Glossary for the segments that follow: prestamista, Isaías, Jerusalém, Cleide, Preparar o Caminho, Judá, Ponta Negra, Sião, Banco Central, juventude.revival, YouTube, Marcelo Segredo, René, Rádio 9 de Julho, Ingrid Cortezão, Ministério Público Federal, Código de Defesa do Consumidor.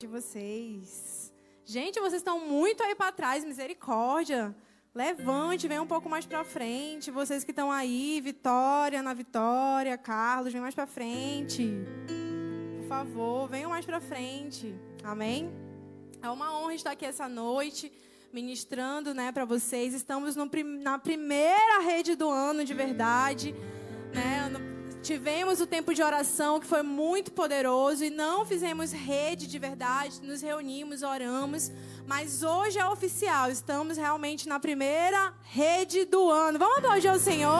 De vocês. Gente, vocês estão muito aí para trás, misericórdia. Levante, vem um pouco mais para frente. Vocês que estão aí, Vitória, Ana Vitória, Carlos, vem mais para frente. Por favor, venham mais para frente. Amém? É uma honra estar aqui essa noite, ministrando, né, para vocês. Estamos na primeira rede do ano, de verdade, né? Tivemos o tempo de oração que foi muito poderoso e não fizemos rede de verdade, nos reunimos, oramos, mas hoje é oficial, estamos realmente na primeira rede do ano. Vamos aplaudir o Senhor!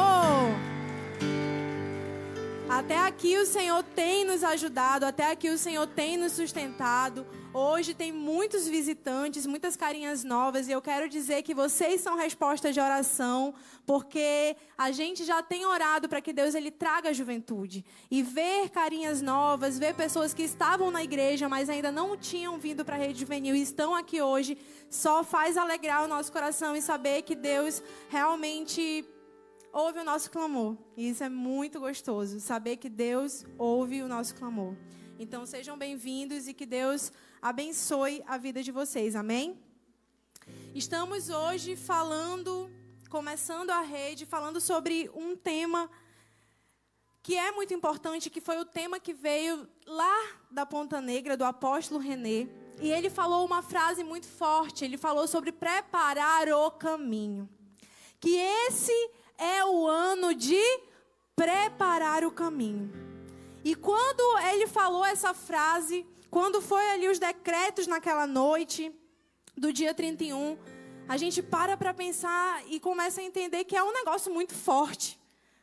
Até aqui o Senhor tem nos ajudado, até aqui o Senhor tem nos sustentado. Hoje tem muitos visitantes, muitas carinhas novas, e eu quero dizer que vocês são resposta de oração, porque a gente já tem orado para que Deus ele traga a juventude. E ver carinhas novas, ver pessoas que estavam na igreja, mas ainda não tinham vindo para a rede juvenil e estão aqui hoje, só faz alegrar o nosso coração e saber que Deus realmente ouve o nosso clamor. E isso é muito gostoso, saber que Deus ouve o nosso clamor. Então sejam bem-vindos e que Deus abençoe a vida de vocês, amém? Estamos hoje falando, começando a rede, falando sobre um tema que é muito importante, que foi o tema que veio lá da Ponta Negra, do apóstolo René. E ele falou uma frase muito forte, ele falou sobre preparar o caminho. Que esse é o ano de preparar o caminho. E quando ele falou essa frase, quando foi ali os decretos naquela noite do dia 31, a gente para para pensar e começa a entender que é um negócio muito forte.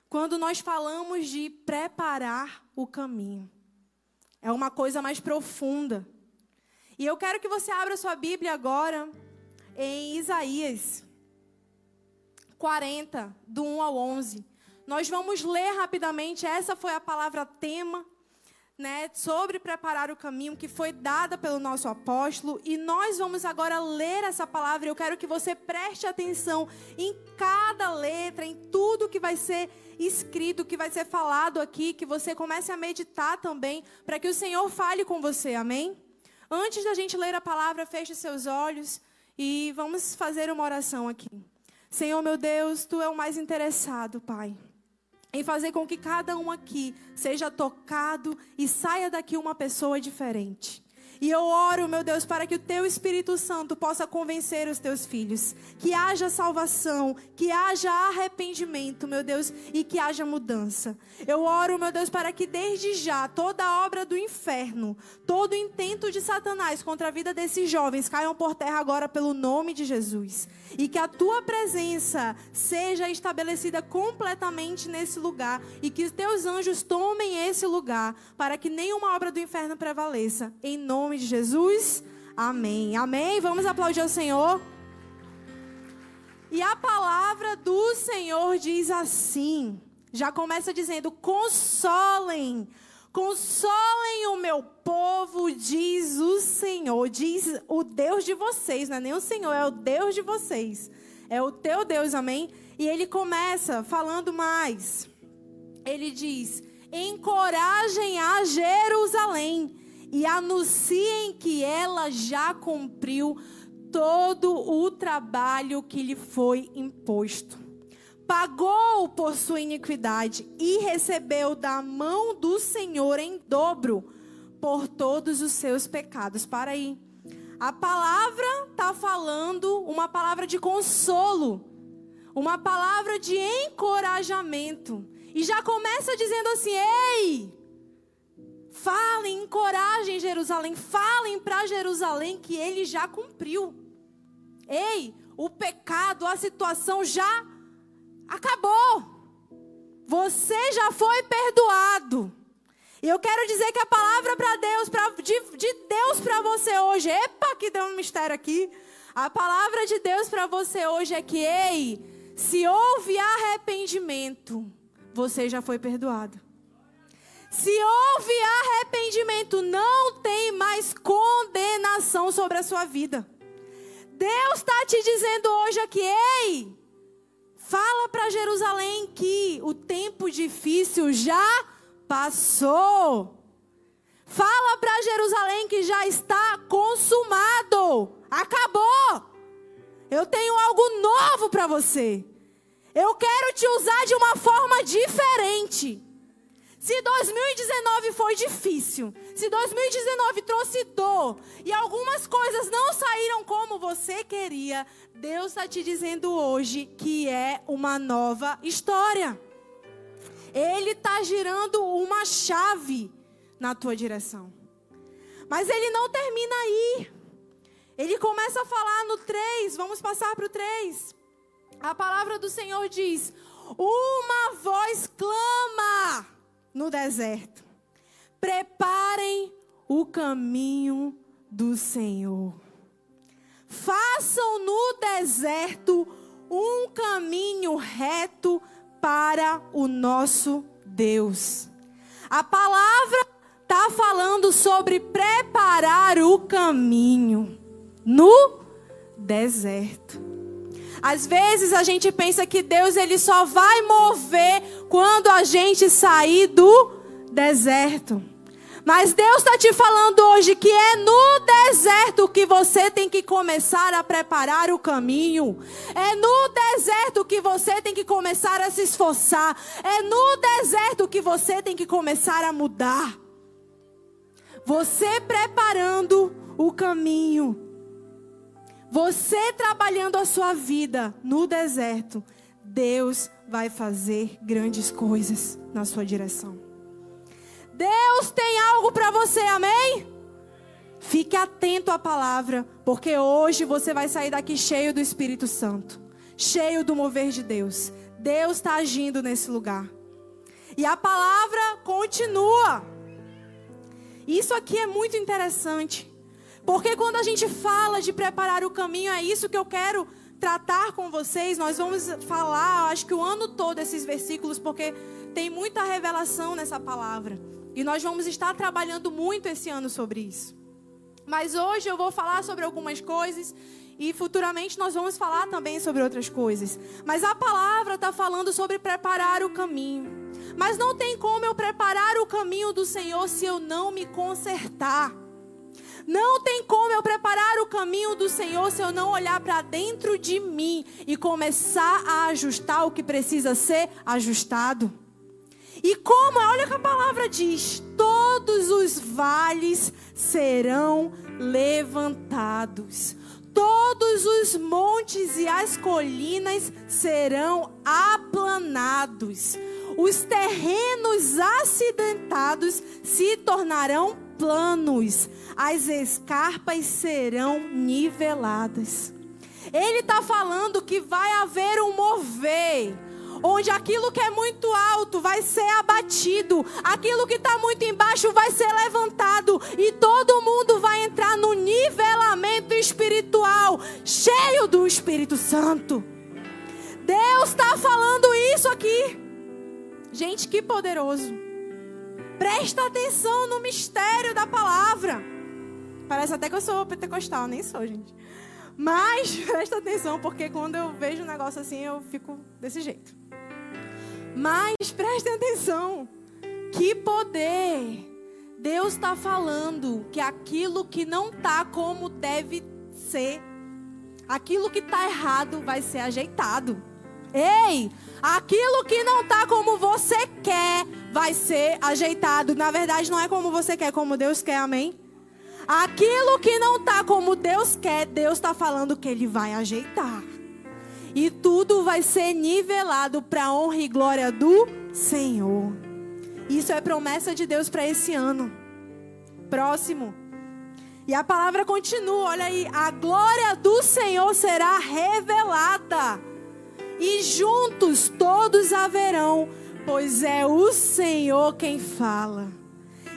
Quando nós falamos de preparar o caminho, é uma coisa mais profunda. E eu quero que você abra sua Bíblia agora em Isaías 40, do 1 ao 11. Nós vamos ler rapidamente, essa foi a palavra tema, né, sobre preparar o caminho, que foi dada pelo nosso apóstolo, e nós vamos agora ler essa palavra. Eu quero que você preste atenção em cada letra, em tudo que vai ser escrito, que vai ser falado aqui, que você comece a meditar também, para que o Senhor fale com você, amém? Antes da gente ler a palavra, feche seus olhos e vamos fazer uma oração aqui. Senhor meu Deus, Tu é o mais interessado, Pai, em fazer com que cada um aqui seja tocado e saia daqui uma pessoa diferente. E eu oro, meu Deus, para que o Teu Espírito Santo possa convencer os Teus filhos, que haja salvação, que haja arrependimento, meu Deus, e que haja mudança. Eu oro, meu Deus, para que desde já toda obra do inferno, todo intento de Satanás contra a vida desses jovens caiam por terra agora pelo nome de Jesus. E que a Tua presença seja estabelecida completamente nesse lugar e que os Teus anjos tomem esse lugar para que nenhuma obra do inferno prevaleça. Em nome de Jesus, amém. Amém? Vamos aplaudir ao Senhor. E a palavra do Senhor diz assim, já começa dizendo: consolem, consolem o meu povo, diz o Senhor, diz o Deus de vocês, não é nem o Senhor, é o Deus de vocês, é o teu Deus, amém? E ele começa falando mais, ele diz: encorajem a Jerusalém e anunciem que ela já cumpriu todo o trabalho que lhe foi imposto. Pagou por sua iniquidade e recebeu da mão do Senhor em dobro por todos os seus pecados. Para aí. A palavra está falando uma palavra de consolo, uma palavra de encorajamento. E já começa dizendo assim: ei! Falem, encorajem Jerusalém, falem para Jerusalém que ele já cumpriu. Ei, o pecado, a situação já acabou. Você já foi perdoado. E eu quero dizer que a palavra para Deus, de Deus para você hoje, epa, que deu um mistério aqui. A palavra de Deus para você hoje é que, ei, se houve arrependimento, você já foi perdoado. Se houve arrependimento, não tem mais condenação sobre a sua vida. Deus está te dizendo hoje aqui: ei, fala para Jerusalém que o tempo difícil já passou. Fala para Jerusalém que já está consumado. Acabou. Eu tenho algo novo para você. Eu quero te usar de uma forma diferente. Se 2019 foi difícil, se 2019 trouxe dor e algumas coisas não saíram como você queria, Deus está te dizendo hoje que é uma nova história. Ele está girando uma chave na tua direção. Mas ele não termina aí. Ele começa a falar no 3, vamos passar para o 3. A palavra do Senhor diz: uma voz clama no deserto. Preparem o caminho do Senhor. Façam no deserto um caminho reto para o nosso Deus. A palavra está falando sobre preparar o caminho no deserto. Às vezes a gente pensa que Deus ele só vai mover quando a gente sair do deserto. Mas Deus está te falando hoje que é no deserto que você tem que começar a preparar o caminho. É no deserto que você tem que começar a se esforçar. É no deserto que você tem que começar a mudar. Você preparando o caminho. Você trabalhando a sua vida no deserto, Deus vai fazer grandes coisas na sua direção. Deus tem algo para você, amém? Fique atento à palavra, porque hoje você vai sair daqui cheio do Espírito Santo, cheio do mover de Deus. Deus está agindo nesse lugar. E a palavra continua. Isso aqui é muito interessante. Porque quando a gente fala de preparar o caminho, é isso que eu quero tratar com vocês. Nós vamos falar, acho que o ano todo, esses versículos, porque tem muita revelação nessa palavra. E nós vamos estar trabalhando muito esse ano sobre isso. Mas hoje eu vou falar sobre algumas coisas e futuramente nós vamos falar também sobre outras coisas. Mas a palavra está falando sobre preparar o caminho. Mas não tem como eu preparar o caminho do Senhor se eu não me consertar. Não tem como eu preparar o caminho do Senhor se eu não olhar para dentro de mim e começar a ajustar o que precisa ser ajustado. E como? Olha o que a palavra diz. Todos os vales serão levantados. Todos os montes e as colinas serão aplanados. Os terrenos acidentados se tornarão planos, as escarpas serão niveladas. Ele está falando que vai haver um mover, onde aquilo que é muito alto vai ser abatido, aquilo que está muito embaixo vai ser levantado, e todo mundo vai entrar no nivelamento espiritual, cheio do Espírito Santo. Deus está falando isso aqui. Gente, que poderoso. Presta atenção no mistério da palavra. Parece até que eu sou pentecostal, nem sou, gente. Mas presta atenção, porque quando eu vejo um negócio assim, eu fico desse jeito. Mas presta atenção. Que poder! Deus está falando que aquilo que não está como deve ser, aquilo que está errado vai ser ajeitado. Ei! Aquilo que não está como você quer vai ser ajeitado. Na verdade, não é como você quer, como Deus quer, amém? Aquilo que não está como Deus quer, Deus está falando que Ele vai ajeitar. E tudo vai ser nivelado para a honra e glória do Senhor. Isso é promessa de Deus para esse ano. Próximo. E a palavra continua, olha aí. A glória do Senhor será revelada. E juntos todos haverão, pois é o Senhor quem fala.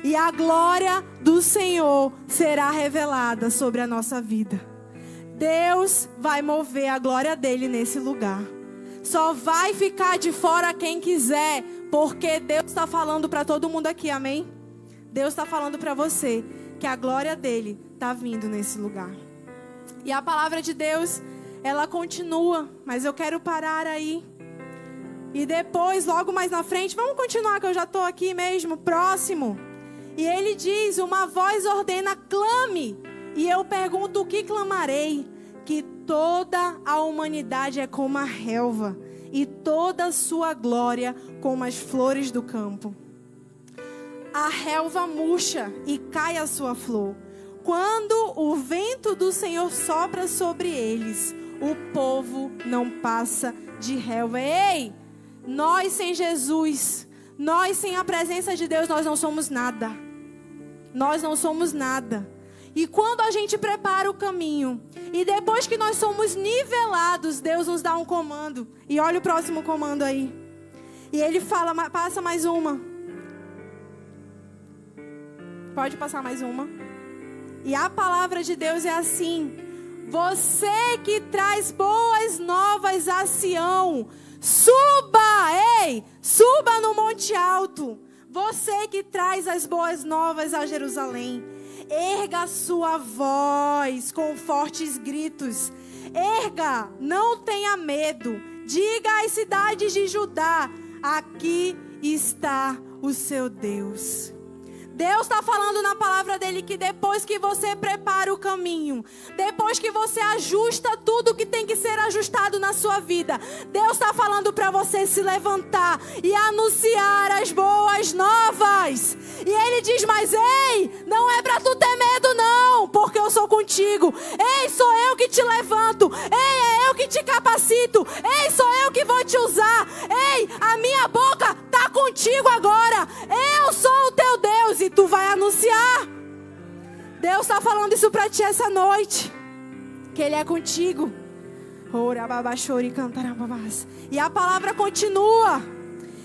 E a glória do Senhor será revelada sobre a nossa vida. Deus vai mover a glória dele nesse lugar. Só vai ficar de fora quem quiser, porque Deus está falando para todo mundo aqui, amém? Deus está falando para você que a glória dele está vindo nesse lugar. E a palavra de Deus, ela continua, mas eu quero parar aí. E depois, logo mais na frente, vamos continuar que eu já estou aqui mesmo, próximo. E ele diz, uma voz ordena, clame. E eu pergunto, o que clamarei? Que toda a humanidade é como a relva, e toda a sua glória como as flores do campo. A relva murcha e cai a sua flor. Quando o vento do Senhor sopra sobre eles, o povo não passa de relva. Ei, nós sem Jesus, nós sem a presença de Deus, nós não somos nada. Nós não somos nada. E quando a gente prepara o caminho, e depois que nós somos nivelados, Deus nos dá um comando. E olha o próximo comando aí. E ele fala, passa mais uma. Pode passar mais uma. E a palavra de Deus é assim. Você que traz boas novas a Sião, suba, ei, suba no monte alto. Você que traz as boas novas a Jerusalém. Erga a sua voz com fortes gritos. Erga, não tenha medo. Diga às cidades de Judá, aqui está o seu Deus. Deus está falando na palavra dele que depois que você prepara o caminho, depois que você ajusta tudo que tem que ser ajustado na sua vida, Deus está falando para você se levantar e anunciar as boas novas. E ele diz, mas ei, não é para tu ter medo não, porque eu sou contigo. Ei, sou eu que te levanto. Ei, é eu que te capacito. Ei, sou eu que vou te usar. Ei, a minha boca está contigo agora. Eu sou o teu Deus. Tu vai anunciar. Deus está falando isso para ti essa noite, que ele é contigo. E a palavra continua,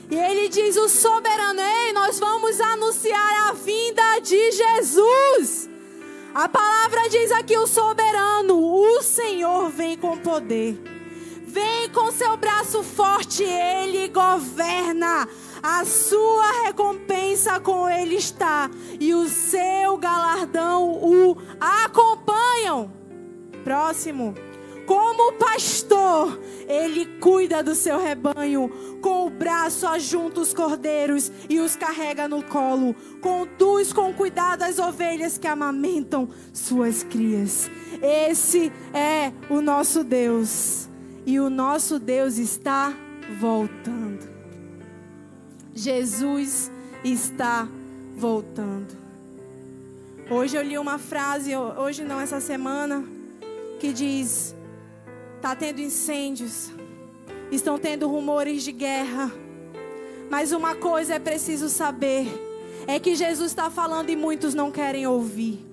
e ele diz, o soberano, ei, nós vamos anunciar a vinda de Jesus. A palavra diz aqui, o soberano, o Senhor vem com poder, vem com seu braço forte, ele governa. A sua recompensa com ele está, e o seu galardão o acompanham. Próximo. Como pastor, ele cuida do seu rebanho. Com o braço ajunta os cordeiros e os carrega no colo. Conduz com cuidado as ovelhas que amamentam suas crias. Esse é o nosso Deus. E o nosso Deus está voltando. Jesus está voltando. Hoje eu li uma frase, hoje não, essa semana, que diz, está tendo incêndios, estão tendo rumores de guerra, mas uma coisa é preciso saber, é que Jesus está falando e muitos não querem ouvir.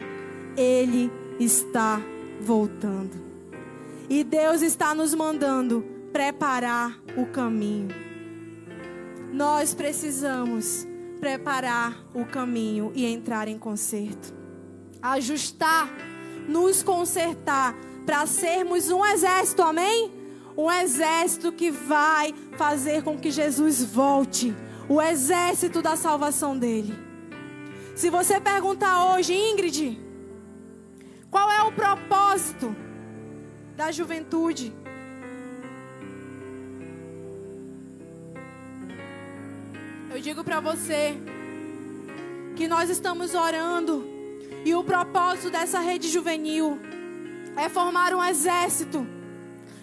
Ele está voltando. E Deus está nos mandando preparar o caminho. Nós precisamos preparar o caminho e entrar em conserto. Ajustar, nos consertar para sermos um exército, amém? Um exército que vai fazer com que Jesus volte. O exército da salvação dele. Se você perguntar hoje, Ingrid, qual é o propósito da juventude? Eu digo para você que nós estamos orando e o propósito dessa rede juvenil é formar um exército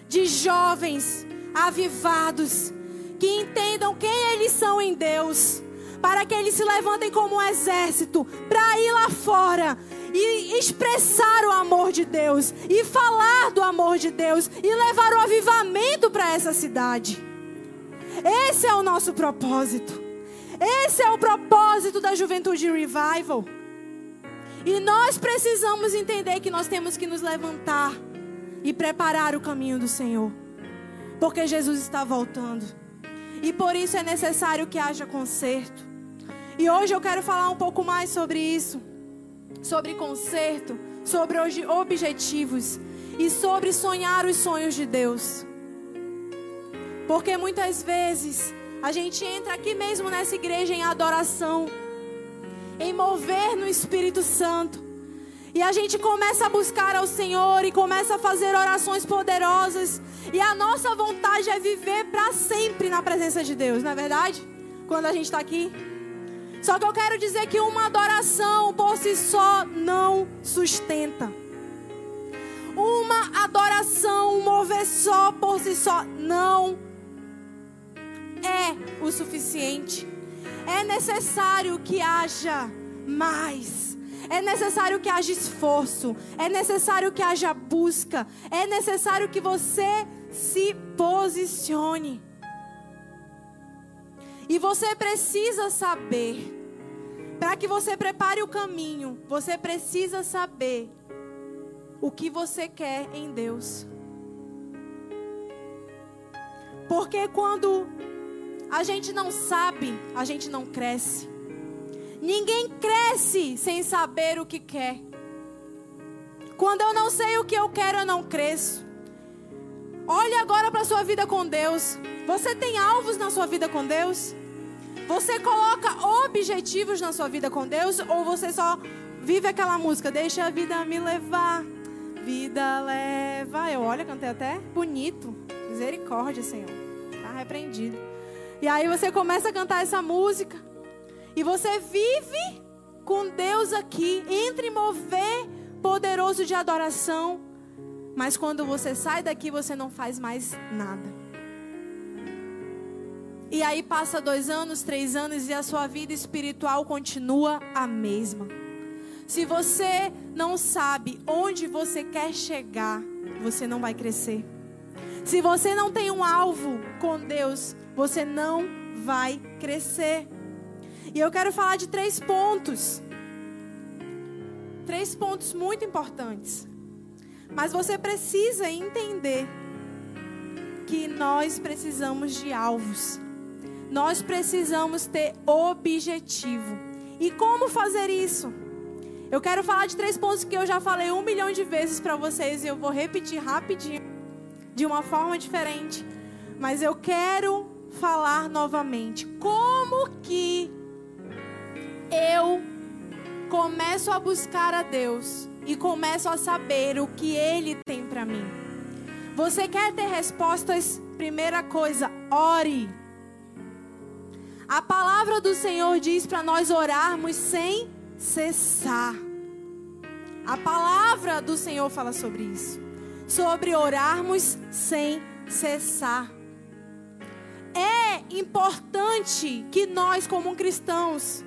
de jovens avivados que entendam quem eles são em Deus, para que eles se levantem como um exército para ir lá fora e expressar o amor de Deus e falar do amor de Deus e levar o avivamento para essa cidade. Esse é o nosso propósito. Esse é o propósito da Juventude Revival. E nós precisamos entender que nós temos que nos levantar e preparar o caminho do Senhor, porque Jesus está voltando. E por isso é necessário que haja conserto. E hoje eu quero falar um pouco mais sobre isso, sobre conserto, sobre objetivos e sobre sonhar os sonhos de Deus. Porque muitas vezes a gente entra aqui mesmo nessa igreja em adoração, em mover no Espírito Santo. E a gente começa a buscar ao Senhor e começa a fazer orações poderosas. E a nossa vontade é viver para sempre na presença de Deus, não é verdade? Quando a gente está aqui. Só que eu quero dizer que uma adoração por si só não sustenta. Uma adoração, um mover só por si só não é o suficiente. É necessário que haja mais. É necessário que haja esforço. É necessário que haja busca. É necessário que você se posicione. E você precisa saber, para que você prepare o caminho, você precisa saber o que você quer em Deus. Porque quando a gente não sabe, a gente não cresce. Ninguém cresce sem saber o que quer. Quando eu não sei o que eu quero, eu não cresço. Olhe agora para a sua vida com Deus. Você tem alvos na sua vida com Deus? Você coloca objetivos na sua vida com Deus? Ou você só vive aquela música, deixa a vida me levar, vida leva. Eu olha, cantei até bonito. Misericórdia, Senhor. Tá repreendido. E aí você começa a cantar essa música. E você vive com Deus aqui, entre mover poderoso de adoração. Mas quando você sai daqui, você não faz mais nada. E aí passa 2 anos, 3 anos e a sua vida espiritual continua a mesma. Se você não sabe onde você quer chegar, você não vai crescer. Se você não tem um alvo com Deus, você não vai crescer. E eu quero falar de 3 pontos. 3 pontos muito importantes. Mas você precisa entender que nós precisamos de alvos. Nós precisamos ter objetivo. E como fazer isso? Eu quero falar de 3 pontos que eu já falei 1 milhão de vezes para vocês. E eu vou repetir rapidinho, de uma forma diferente. Mas eu quero falar novamente. Como que eu começo a buscar a Deus e começo a saber o que Ele tem para mim? Você quer ter respostas? Primeira coisa, ore. A palavra do Senhor diz para nós orarmos sem cessar. A palavra do Senhor fala sobre isso, sobre orarmos sem cessar. É importante que nós, como cristãos,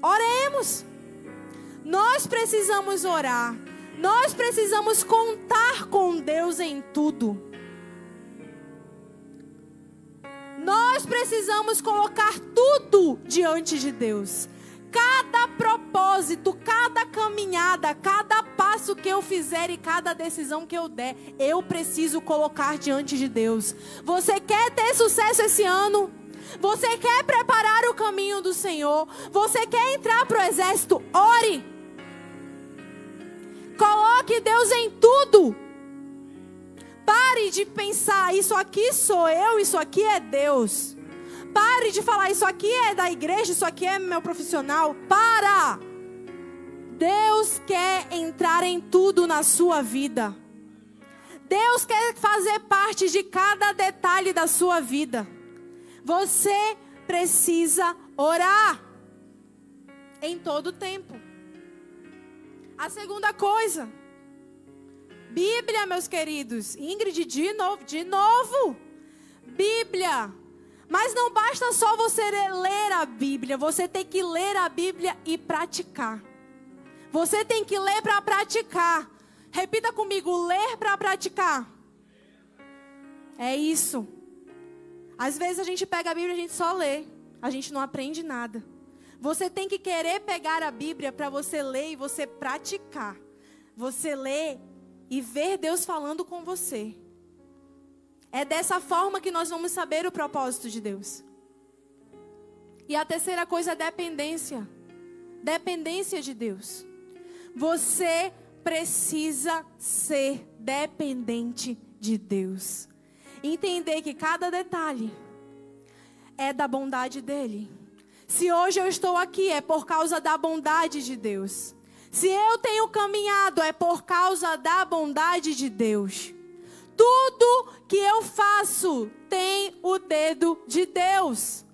oremos. Nós precisamos orar. Nós precisamos contar com Deus em tudo. Nós precisamos colocar tudo diante de Deus. Cada propósito, cada caminhada, cada passo que eu fizer e cada decisão que eu der, eu preciso colocar diante de Deus. Você quer ter sucesso esse ano? Você quer preparar o caminho do Senhor? Você quer entrar para o exército? Ore! Coloque Deus em tudo! Pare de pensar, isso aqui sou eu, isso aqui é Deus. Pare de falar, isso aqui é da igreja, isso aqui é meu profissional. Para! Deus quer entrar em tudo na sua vida. Deus quer fazer parte de cada detalhe da sua vida. Você precisa orar em todo o tempo. A segunda coisa, Bíblia, meus queridos. Ingrid, de novo, Bíblia. Mas não basta só você ler a Bíblia, você tem que ler a Bíblia e praticar. Você tem que ler para praticar. Repita comigo, ler para praticar. É isso. Às vezes a gente pega a Bíblia e a gente só lê. A gente não aprende nada. Você tem que querer pegar a Bíblia para você ler e você praticar. Você lê e ver Deus falando com você. É dessa forma que nós vamos saber o propósito de Deus. E a terceira coisa é dependência. Dependência de Deus. Você precisa ser dependente de Deus. Entender que cada detalhe é da bondade dele. Se hoje eu estou aqui, é por causa da bondade de Deus. Se eu tenho caminhado, é por causa da bondade de Deus. Tudo que eu faço tem o dedo de Deus.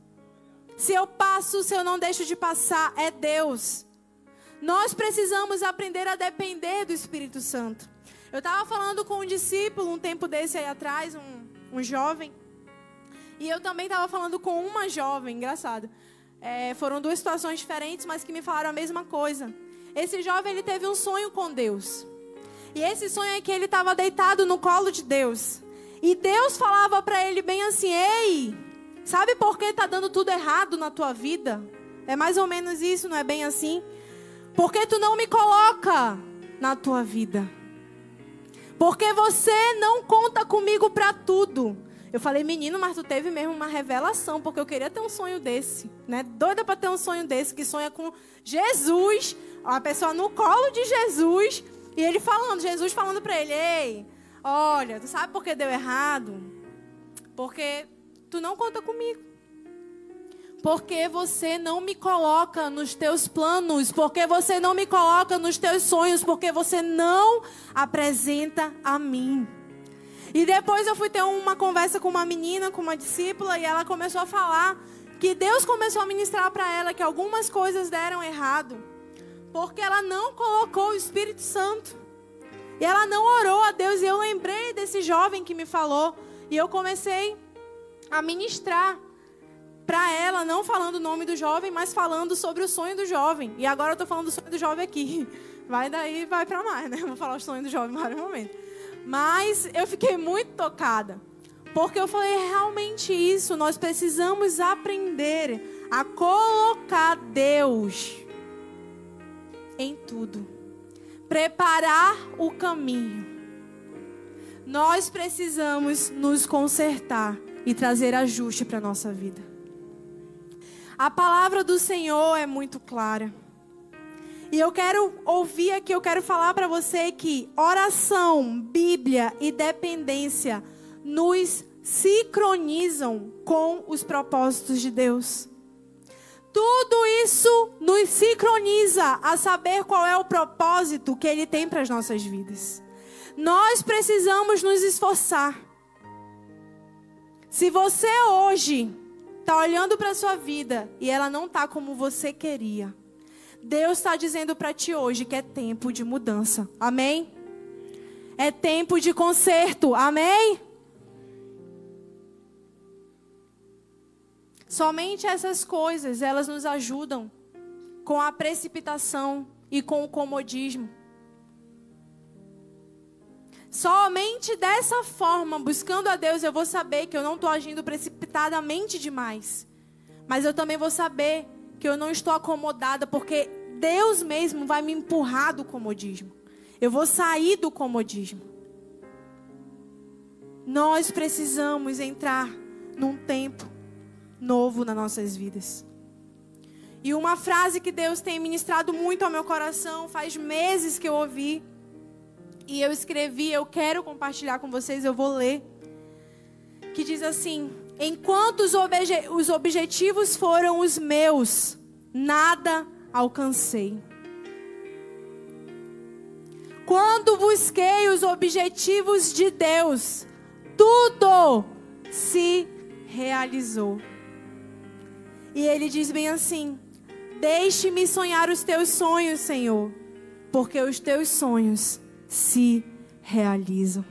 Se eu passo, se eu não deixo de passar, é Deus. Nós precisamos aprender a depender do Espírito Santo. Eu estava falando com um discípulo um tempo desse aí atrás, um jovem. E eu também estava falando com uma jovem, engraçado. Foram duas situações diferentes, mas que me falaram a mesma coisa. Esse jovem, ele teve um sonho com Deus. E esse sonho é que ele estava deitado no colo de Deus. E Deus falava para ele bem assim: ei, sabe por que está dando tudo errado na tua vida? É mais ou menos isso, não é bem assim? Porque tu não me coloca na tua vida. Porque você não conta comigo para tudo. Eu falei, menino, mas tu teve mesmo uma revelação, porque eu queria ter um sonho desse, né? Doida para ter um sonho desse, que sonha com Jesus, a pessoa no colo de Jesus, e ele falando, Jesus falando para ele, ei, olha, tu sabe por que deu errado? Porque tu não conta comigo. Porque você não me coloca nos teus planos, porque você não me coloca nos teus sonhos, porque você não apresenta a mim. E depois eu fui ter uma conversa com uma menina, com uma discípula, e ela começou a falar que Deus começou a ministrar para ela que algumas coisas deram errado, porque ela não colocou o Espírito Santo. E ela não orou a Deus, e eu lembrei desse jovem que me falou, e eu comecei a ministrar para ela, não falando o nome do jovem, mas falando sobre o sonho do jovem. E agora eu estou falando do sonho do jovem aqui. Vai daí, vai para mais, né? Vou falar o sonho do jovem em vários momentos. Mas eu fiquei muito tocada. Porque eu falei, realmente isso, nós precisamos aprender a colocar Deus em tudo. Preparar o caminho. Nós precisamos nos consertar e trazer ajuste para a nossa vida. A palavra do Senhor é muito clara. E eu quero ouvir aqui, eu quero falar para você que oração, Bíblia e dependência nos sincronizam com os propósitos de Deus. Tudo isso nos sincroniza a saber qual é o propósito que Ele tem para as nossas vidas. Nós precisamos nos esforçar. Se você hoje está olhando para a sua vida e ela não está como você queria, Deus está dizendo para ti hoje que é tempo de mudança. Amém? É tempo de conserto. Amém? Somente essas coisas, elas nos ajudam com a precipitação e com o comodismo. Somente dessa forma, buscando a Deus, eu vou saber que eu não estou agindo precipitadamente demais. Mas eu também vou saber que eu não estou acomodada, porque Deus mesmo vai me empurrar do comodismo. Eu vou sair do comodismo. Nós precisamos entrar num tempo novo nas nossas vidas. E uma frase que Deus tem ministrado muito ao meu coração, faz meses que eu ouvi, e eu escrevi, eu quero compartilhar com vocês, eu vou ler. Que diz assim: enquanto os objetivos foram os meus, nada alcancei. Quando busquei os objetivos de Deus, tudo se realizou. E ele diz bem assim: deixe-me sonhar os teus sonhos, Senhor, porque os teus sonhos se realizam.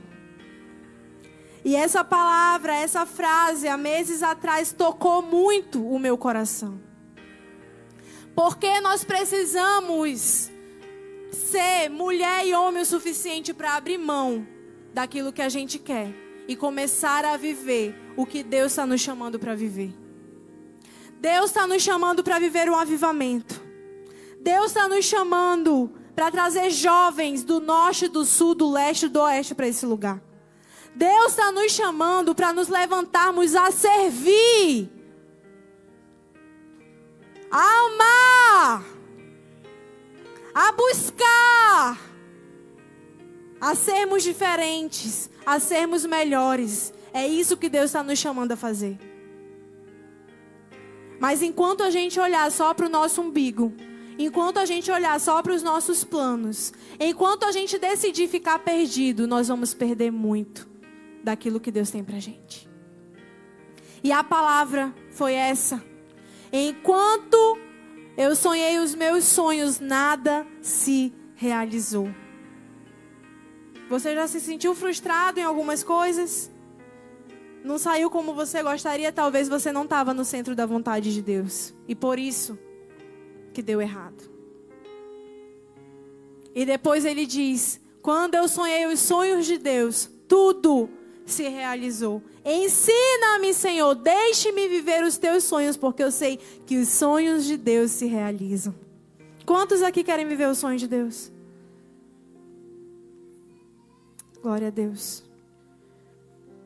E essa palavra, essa frase, há meses atrás, tocou muito o meu coração. Porque nós precisamos ser mulher e homem o suficiente para abrir mão daquilo que a gente quer e começar a viver o que Deus está nos chamando para viver. Deus está nos chamando para viver um avivamento. Deus está nos chamando para trazer jovens do norte, do sul, do leste e do oeste para esse lugar. Deus está nos chamando para nos levantarmos a servir, a amar, a buscar, a sermos diferentes, a sermos melhores. É isso que Deus está nos chamando a fazer. Mas enquanto a gente olhar só para o nosso umbigo, enquanto a gente olhar só para os nossos planos, enquanto a gente decidir ficar perdido, nós vamos perder muito daquilo que Deus tem pra gente. E a palavra foi essa. Enquanto eu sonhei os meus sonhos, nada se realizou. Você já se sentiu frustrado em algumas coisas? Não saiu como você gostaria? Talvez você não estava no centro da vontade de Deus. E por isso que deu errado. E depois ele diz: quando eu sonhei os sonhos de Deus, tudo se realizou. Ensina-me, Senhor, deixe-me viver os teus sonhos, porque eu sei que os sonhos de Deus se realizam. Quantos aqui querem viver os sonhos de Deus? Glória a Deus.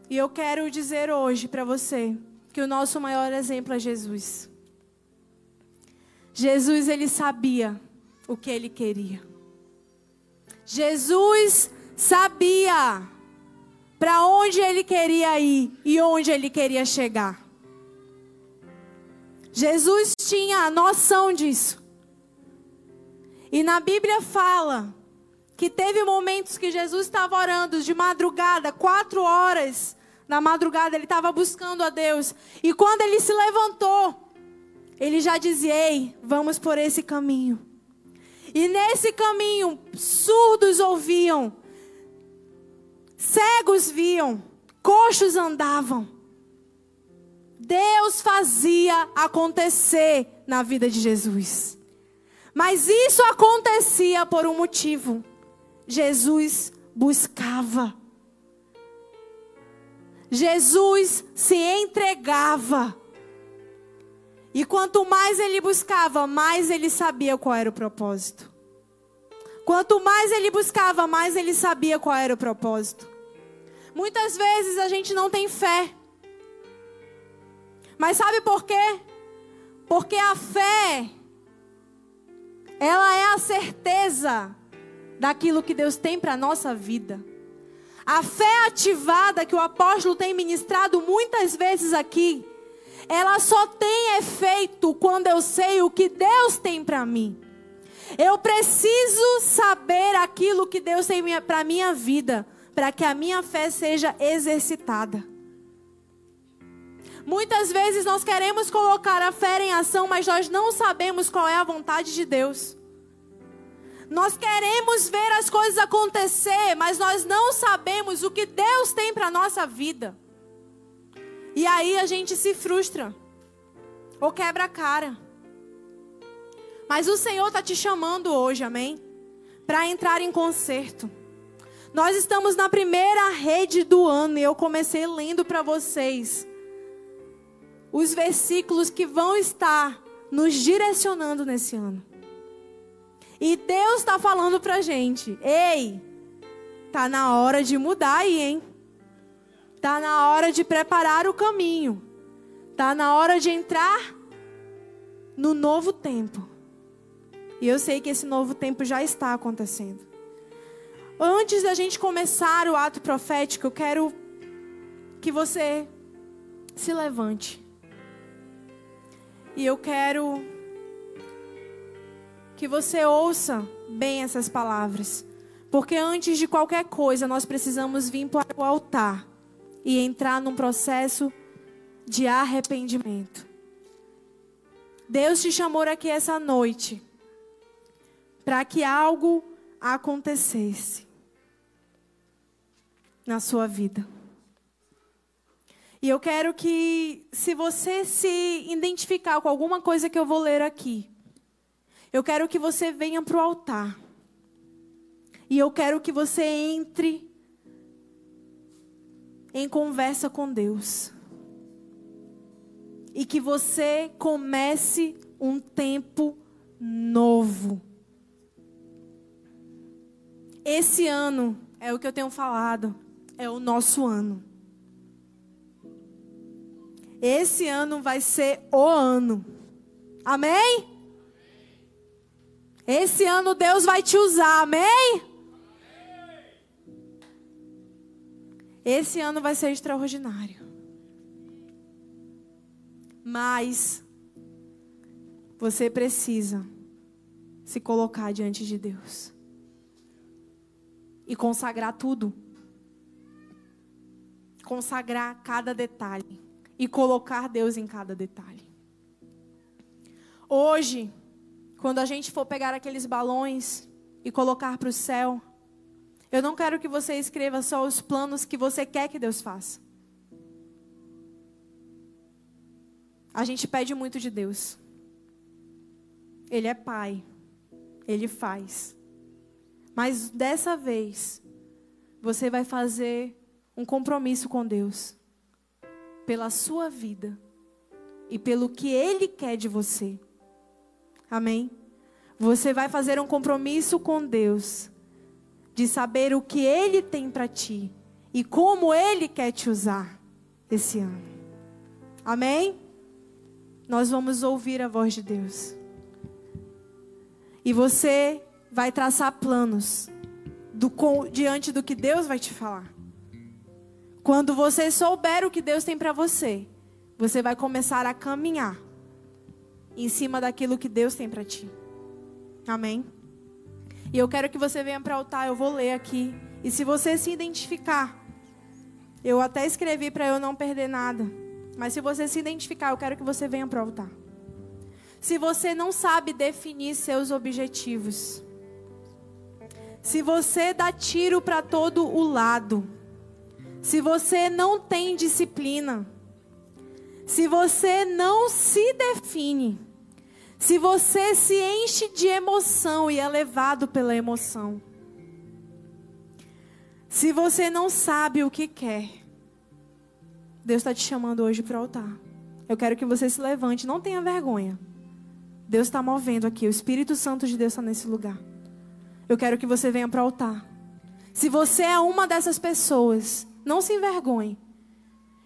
E eu quero dizer hoje para você que o nosso maior exemplo é Jesus. Jesus, ele sabia o que ele queria. Jesus sabia para onde ele queria ir e onde ele queria chegar. Jesus tinha a noção disso. E na Bíblia fala que teve momentos que Jesus estava orando de madrugada, 4 horas na madrugada, ele estava buscando a Deus. E quando ele se levantou, ele já dizia: ei, vamos por esse caminho. E nesse caminho, surdos ouviam, cegos viam, coxos andavam. Deus fazia acontecer na vida de Jesus. Mas isso acontecia por um motivo. Jesus buscava. Jesus se entregava. E quanto mais ele buscava, mais ele sabia qual era o propósito. Quanto mais ele buscava, mais ele sabia qual era o propósito. Muitas vezes a gente não tem fé. Mas sabe por quê? Porque a fé, ela é a certeza daquilo que Deus tem para a nossa vida. A fé ativada que o apóstolo tem ministrado muitas vezes aqui, ela só tem efeito quando eu sei o que Deus tem para mim. Eu preciso saber aquilo que Deus tem para a minha vida, para que a minha fé seja exercitada. Muitas vezes nós queremos colocar a fé em ação, mas nós não sabemos qual é a vontade de Deus. Nós queremos ver as coisas acontecer, mas nós não sabemos o que Deus tem para a nossa vida. E aí a gente se frustra ou quebra a cara. Mas o Senhor está te chamando hoje, amém? Para entrar em concerto. Nós estamos na primeira rede do ano e eu comecei lendo para vocês os versículos que vão estar nos direcionando nesse ano. E Deus está falando para a gente: ei, tá na hora de mudar aí, hein? Está na hora de preparar o caminho. Está na hora de entrar no novo tempo. E eu sei que esse novo tempo já está acontecendo. Antes da gente começar o ato profético, eu quero que você se levante. E eu quero que você ouça bem essas palavras. Porque antes de qualquer coisa, nós precisamos vir para o altar e entrar num processo de arrependimento. Deus te chamou aqui essa noite para que algo acontecesse na sua vida. E eu quero que, se você se identificar com alguma coisa que eu vou ler aqui, eu quero que você venha para o altar. E eu quero que você entre em conversa com Deus. E que você comece um tempo novo. Esse ano, é o que eu tenho falado, é o nosso ano. Esse ano vai ser o ano. Amém? Esse ano Deus vai te usar, amém? Esse ano vai ser extraordinário. Mas você precisa se colocar diante de Deus e consagrar tudo. Consagrar cada detalhe e colocar Deus em cada detalhe. Hoje, quando a gente for pegar aqueles balões e colocar para o céu, eu não quero que você escreva só os planos que você quer que Deus faça. A gente pede muito de Deus. Ele é Pai. Ele faz. Mas dessa vez, você vai fazer um compromisso com Deus. Pela sua vida. E pelo que Ele quer de você. Amém? Você vai fazer um compromisso com Deus. De saber o que Ele tem para ti. E como Ele quer te usar esse ano. Amém? Nós vamos ouvir a voz de Deus. E você vai traçar planos diante do que Deus vai te falar. Quando você souber o que Deus tem para você, você vai começar a caminhar em cima daquilo que Deus tem para ti. Amém? E eu quero que você venha para o altar, eu vou ler aqui. E se você se identificar, eu até escrevi para eu não perder nada. Mas se você se identificar, eu quero que você venha para o altar. Se você não sabe definir seus objetivos, se você dá tiro para todo o lado, se você não tem disciplina, se você não se define, se você se enche de emoção e é levado pela emoção, se você não sabe o que quer, Deus está te chamando hoje para o altar. Eu quero que você se levante, não tenha vergonha. Deus está movendo aqui, o Espírito Santo de Deus está nesse lugar. Eu quero que você venha para o altar. Se você é uma dessas pessoas, não se envergonhe.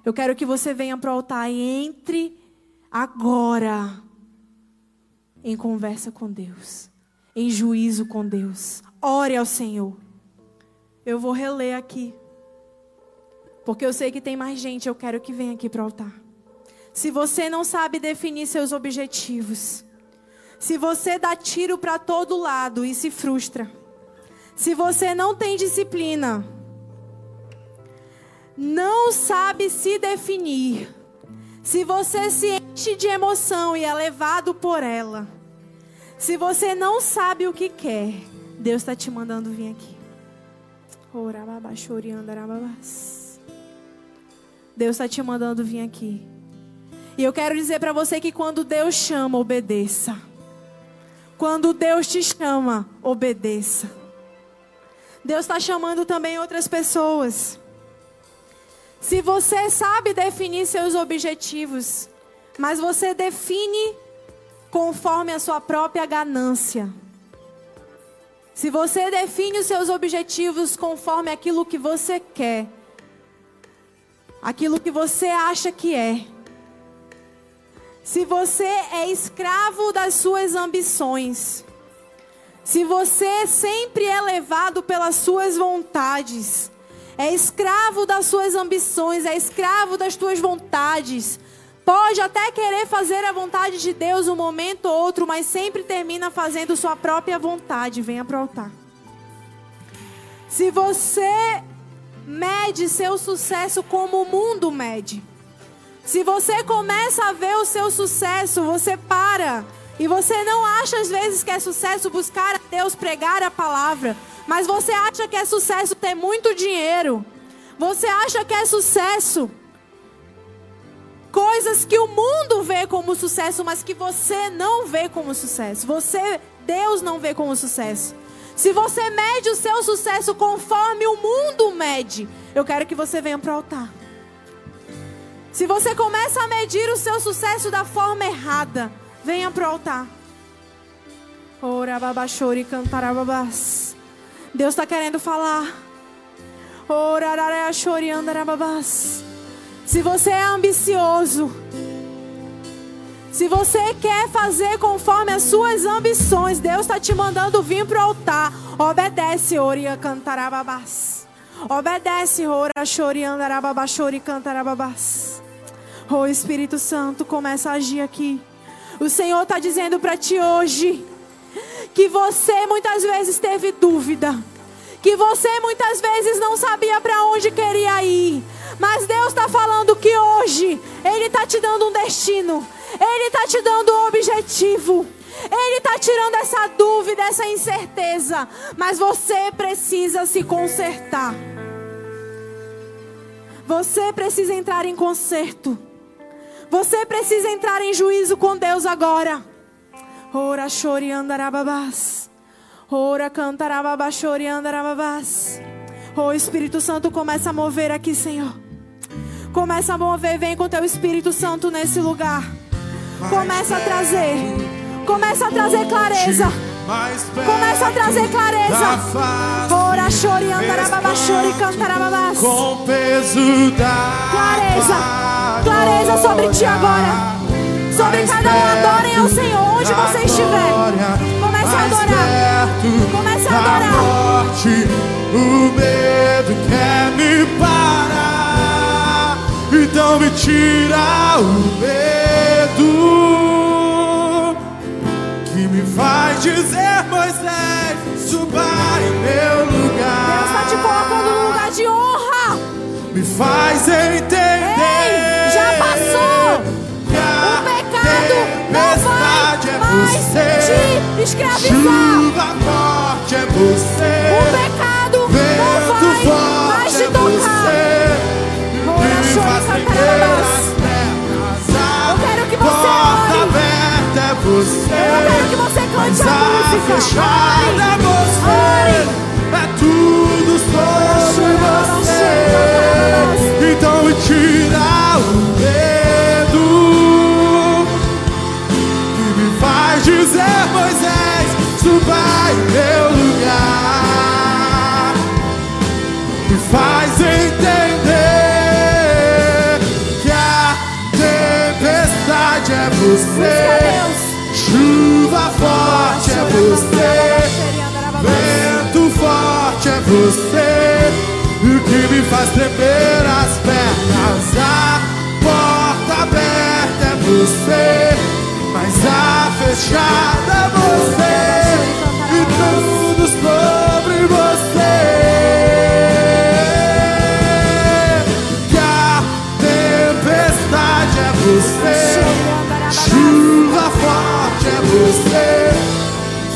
Eu quero que você venha para o altar e entre agora em conversa com Deus, em juízo com Deus. Ore ao Senhor. Eu vou reler aqui, porque eu sei que tem mais gente, eu quero que venha aqui para o altar. Se você não sabe definir seus objetivos, se você dá tiro para todo lado e se frustra, se você não tem disciplina, não sabe se definir, se você se enche de emoção e é levado por ela, se você não sabe o que quer, Deus está te mandando vir aqui. Orababa, choriandarababás. Deus está te mandando vir aqui. E eu quero dizer para você que quando Deus chama, obedeça. Quando Deus te chama, obedeça. Deus está chamando também outras pessoas. Se você sabe definir seus objetivos, mas você define conforme a sua própria ganância. Se você define os seus objetivos conforme aquilo que você quer, aquilo que você acha que é. Se você é escravo das suas ambições, se você sempre é levado pelas suas vontades, é escravo das suas ambições, é escravo das suas vontades, pode até querer fazer a vontade de Deus um momento ou outro, mas sempre termina fazendo sua própria vontade. Venha para o altar. Se você mede seu sucesso como o mundo mede. Se você começa a ver o seu sucesso, você para. E você não acha às vezes que é sucesso buscar a Deus, pregar a palavra. Mas você acha que é sucesso ter muito dinheiro. Você acha que é sucesso coisas que o mundo vê como sucesso, mas que você não vê como sucesso. Deus não vê como sucesso. Se você mede o seu sucesso conforme o mundo mede, eu quero que você venha para o altar. Se você começa a medir o seu sucesso da forma errada, venha para o altar. Ora babachori cantarababás. Deus está querendo falar. Ora rarachori andarababás. Se você é ambicioso, se você quer fazer conforme as suas ambições, Deus está te mandando vir para o altar. Obedece, Oria Cantarababás. Obedece, Ora Choriandarababachori Cantarababás. O Espírito Santo começa a agir aqui. O Senhor está dizendo para ti hoje que você muitas vezes teve dúvida, que você muitas vezes não sabia para onde queria ir. Mas Deus está falando que hoje Ele está te dando um destino. Ele está te dando um objetivo. Ele está tirando essa dúvida, essa incerteza. Mas você precisa se consertar. Você precisa entrar em conserto. Você precisa entrar em juízo com Deus agora. Ora choriandarababás. Ora cantarababás choriandarababás. O Espírito Santo começa a mover aqui, Senhor. Começa a mover, vem com teu Espírito Santo nesse lugar. Começa a trazer. Começa a trazer clareza. Começa a trazer clareza. Ora choriandarababás choricantarababás. Com peso da clareza. Clareza sobre ti agora. Sobre cada um, adorem ao Senhor onde você estiver. Comece a adorar. Comece a adorar. O medo quer me parar, então me tira o medo que me faz dizer, Moisés, suba em meu lugar. Deus está te colocando num lugar de honra. Me faz entender. Ei! O pecado não vai mais te escravizar. O pecado não vai mais te tocar. Eu quero que você ore. Eu quero que você cante a música. É tudo sobre você. Então me tira o medo. Dizer, Moisés, suba em meu lugar. Me faz entender que a tempestade é você, chuva forte é você, vento forte é você, e o que me faz tremer as pernas, a porta aberta é você. Mas a fechada você e tudo sobre você. Que a tempestade é você, chuva forte é você,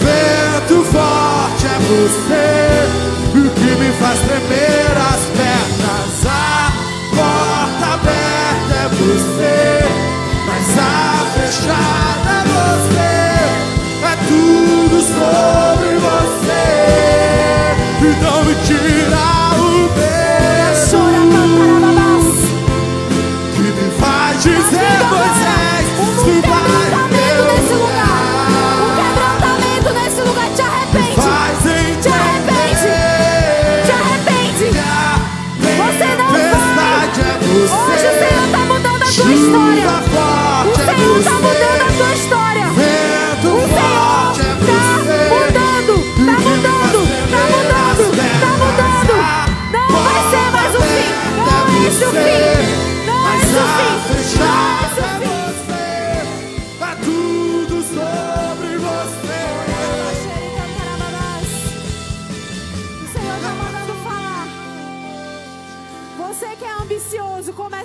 vento forte é você, o que me faz tremer as pernas. A porta aberta é você. Mas a fechada é você, é tudo sobre você. Então me tira o peso que me faz dizer, Moisés, suba em meu lugar. Um quebrantamento nesse lugar, te arrepende. Te arrepende, te arrepende. Você não vai. Hoje o Senhor está mudando a tua história.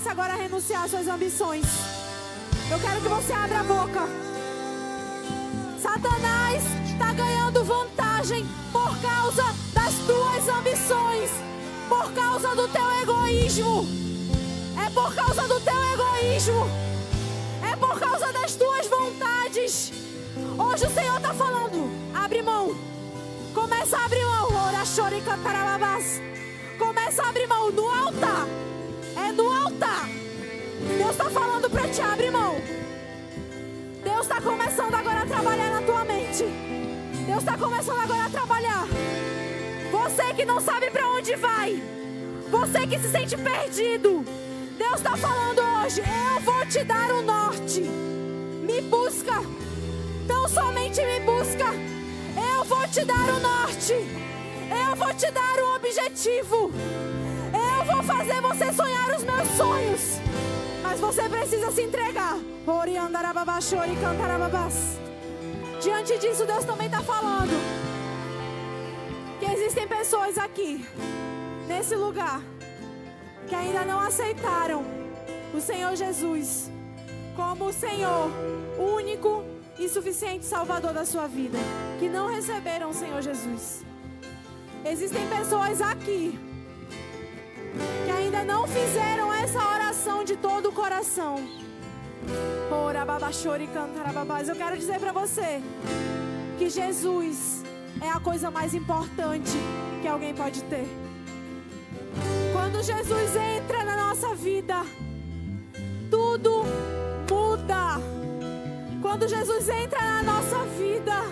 Agora renunciar às suas ambições. Eu quero que você abra a boca. Satanás está ganhando vantagem por causa das tuas ambições, por causa do teu egoísmo. É por causa do teu egoísmo. É por causa das tuas vontades. Hoje o Senhor está falando. Abre mão. Começa a abrir mão. Começa a abrir mão no altar. É no altar. Deus está falando para te abrir mão. Deus está começando agora a trabalhar na tua mente. Deus está começando agora a trabalhar. Você que não sabe para onde vai, você que se sente perdido, Deus está falando hoje: eu vou te dar o norte. Me busca. Então somente me busca. Eu vou te dar o norte. Eu vou te dar o objetivo. Eu vou fazer você sonhar os meus sonhos. Mas você precisa se entregar. Diante disso, Deus também está falando que existem pessoas aqui, nesse lugar, que ainda não aceitaram o Senhor Jesus como o Senhor, o único e suficiente Salvador da sua vida, que não receberam o Senhor Jesus. Existem pessoas aqui que ainda não fizeram essa oração de todo o coração. Eu quero dizer para você que Jesus é a coisa mais importante que alguém pode ter. Quando Jesus entra na nossa vida, tudo muda. Quando Jesus entra na nossa vida,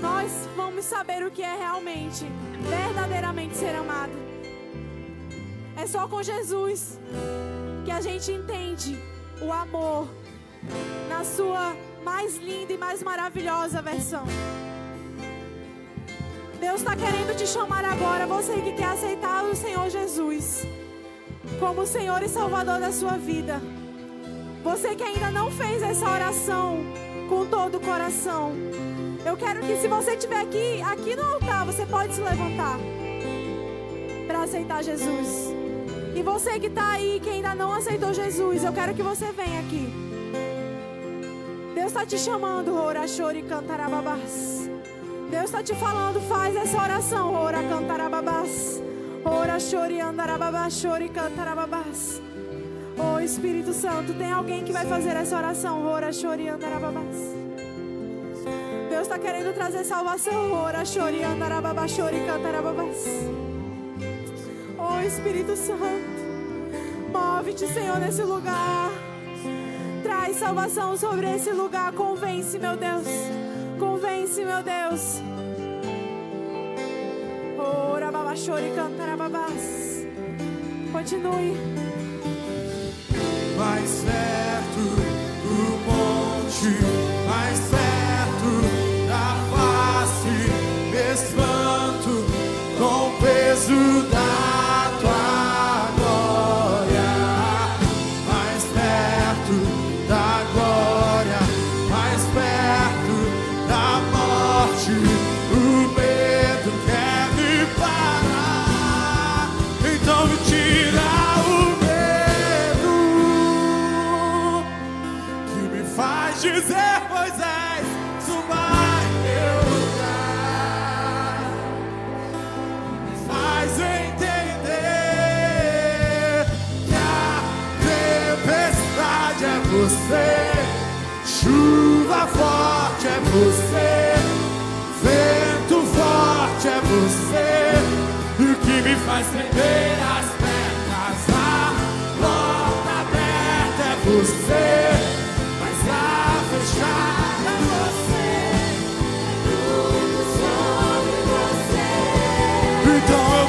nós vamos saber o que é realmente, verdadeiramente ser amado. É só com Jesus que a gente entende o amor na sua mais linda e mais maravilhosa versão. Deus está querendo te chamar agora, você que quer aceitar o Senhor Jesus como Senhor e Salvador da sua vida. Você que ainda não fez essa oração com todo o coração, eu quero que, se você estiver aqui no altar, você pode se levantar para aceitar Jesus. E você que está aí, que ainda não aceitou Jesus, eu quero que você venha aqui. Deus está te chamando, Rora, Chori, Cantarababás. Deus está te falando, faz essa oração, Rora, Cantarababás. Rora, Chori, Andarababás, Chori, Cantarababás. Ô Espírito Santo, tem alguém que vai fazer essa oração, Rora, Chori, Andarababás. Deus está querendo trazer salvação, Rora, Chori, Andarababás, Chori, Cantarababás. Oh Espírito Santo, move-te, Senhor, nesse lugar. Traz salvação sobre esse lugar. Convence, meu Deus. Convence, meu Deus. Ora, babachori, cantarababás. Continue. Mais certo do monte, mais certo da face, espanto com peso da chuva forte é você, vento forte é você, e o que me faz tremer as pernas, a porta aberta é você, mas a fechada é você, tudo sobre você. Então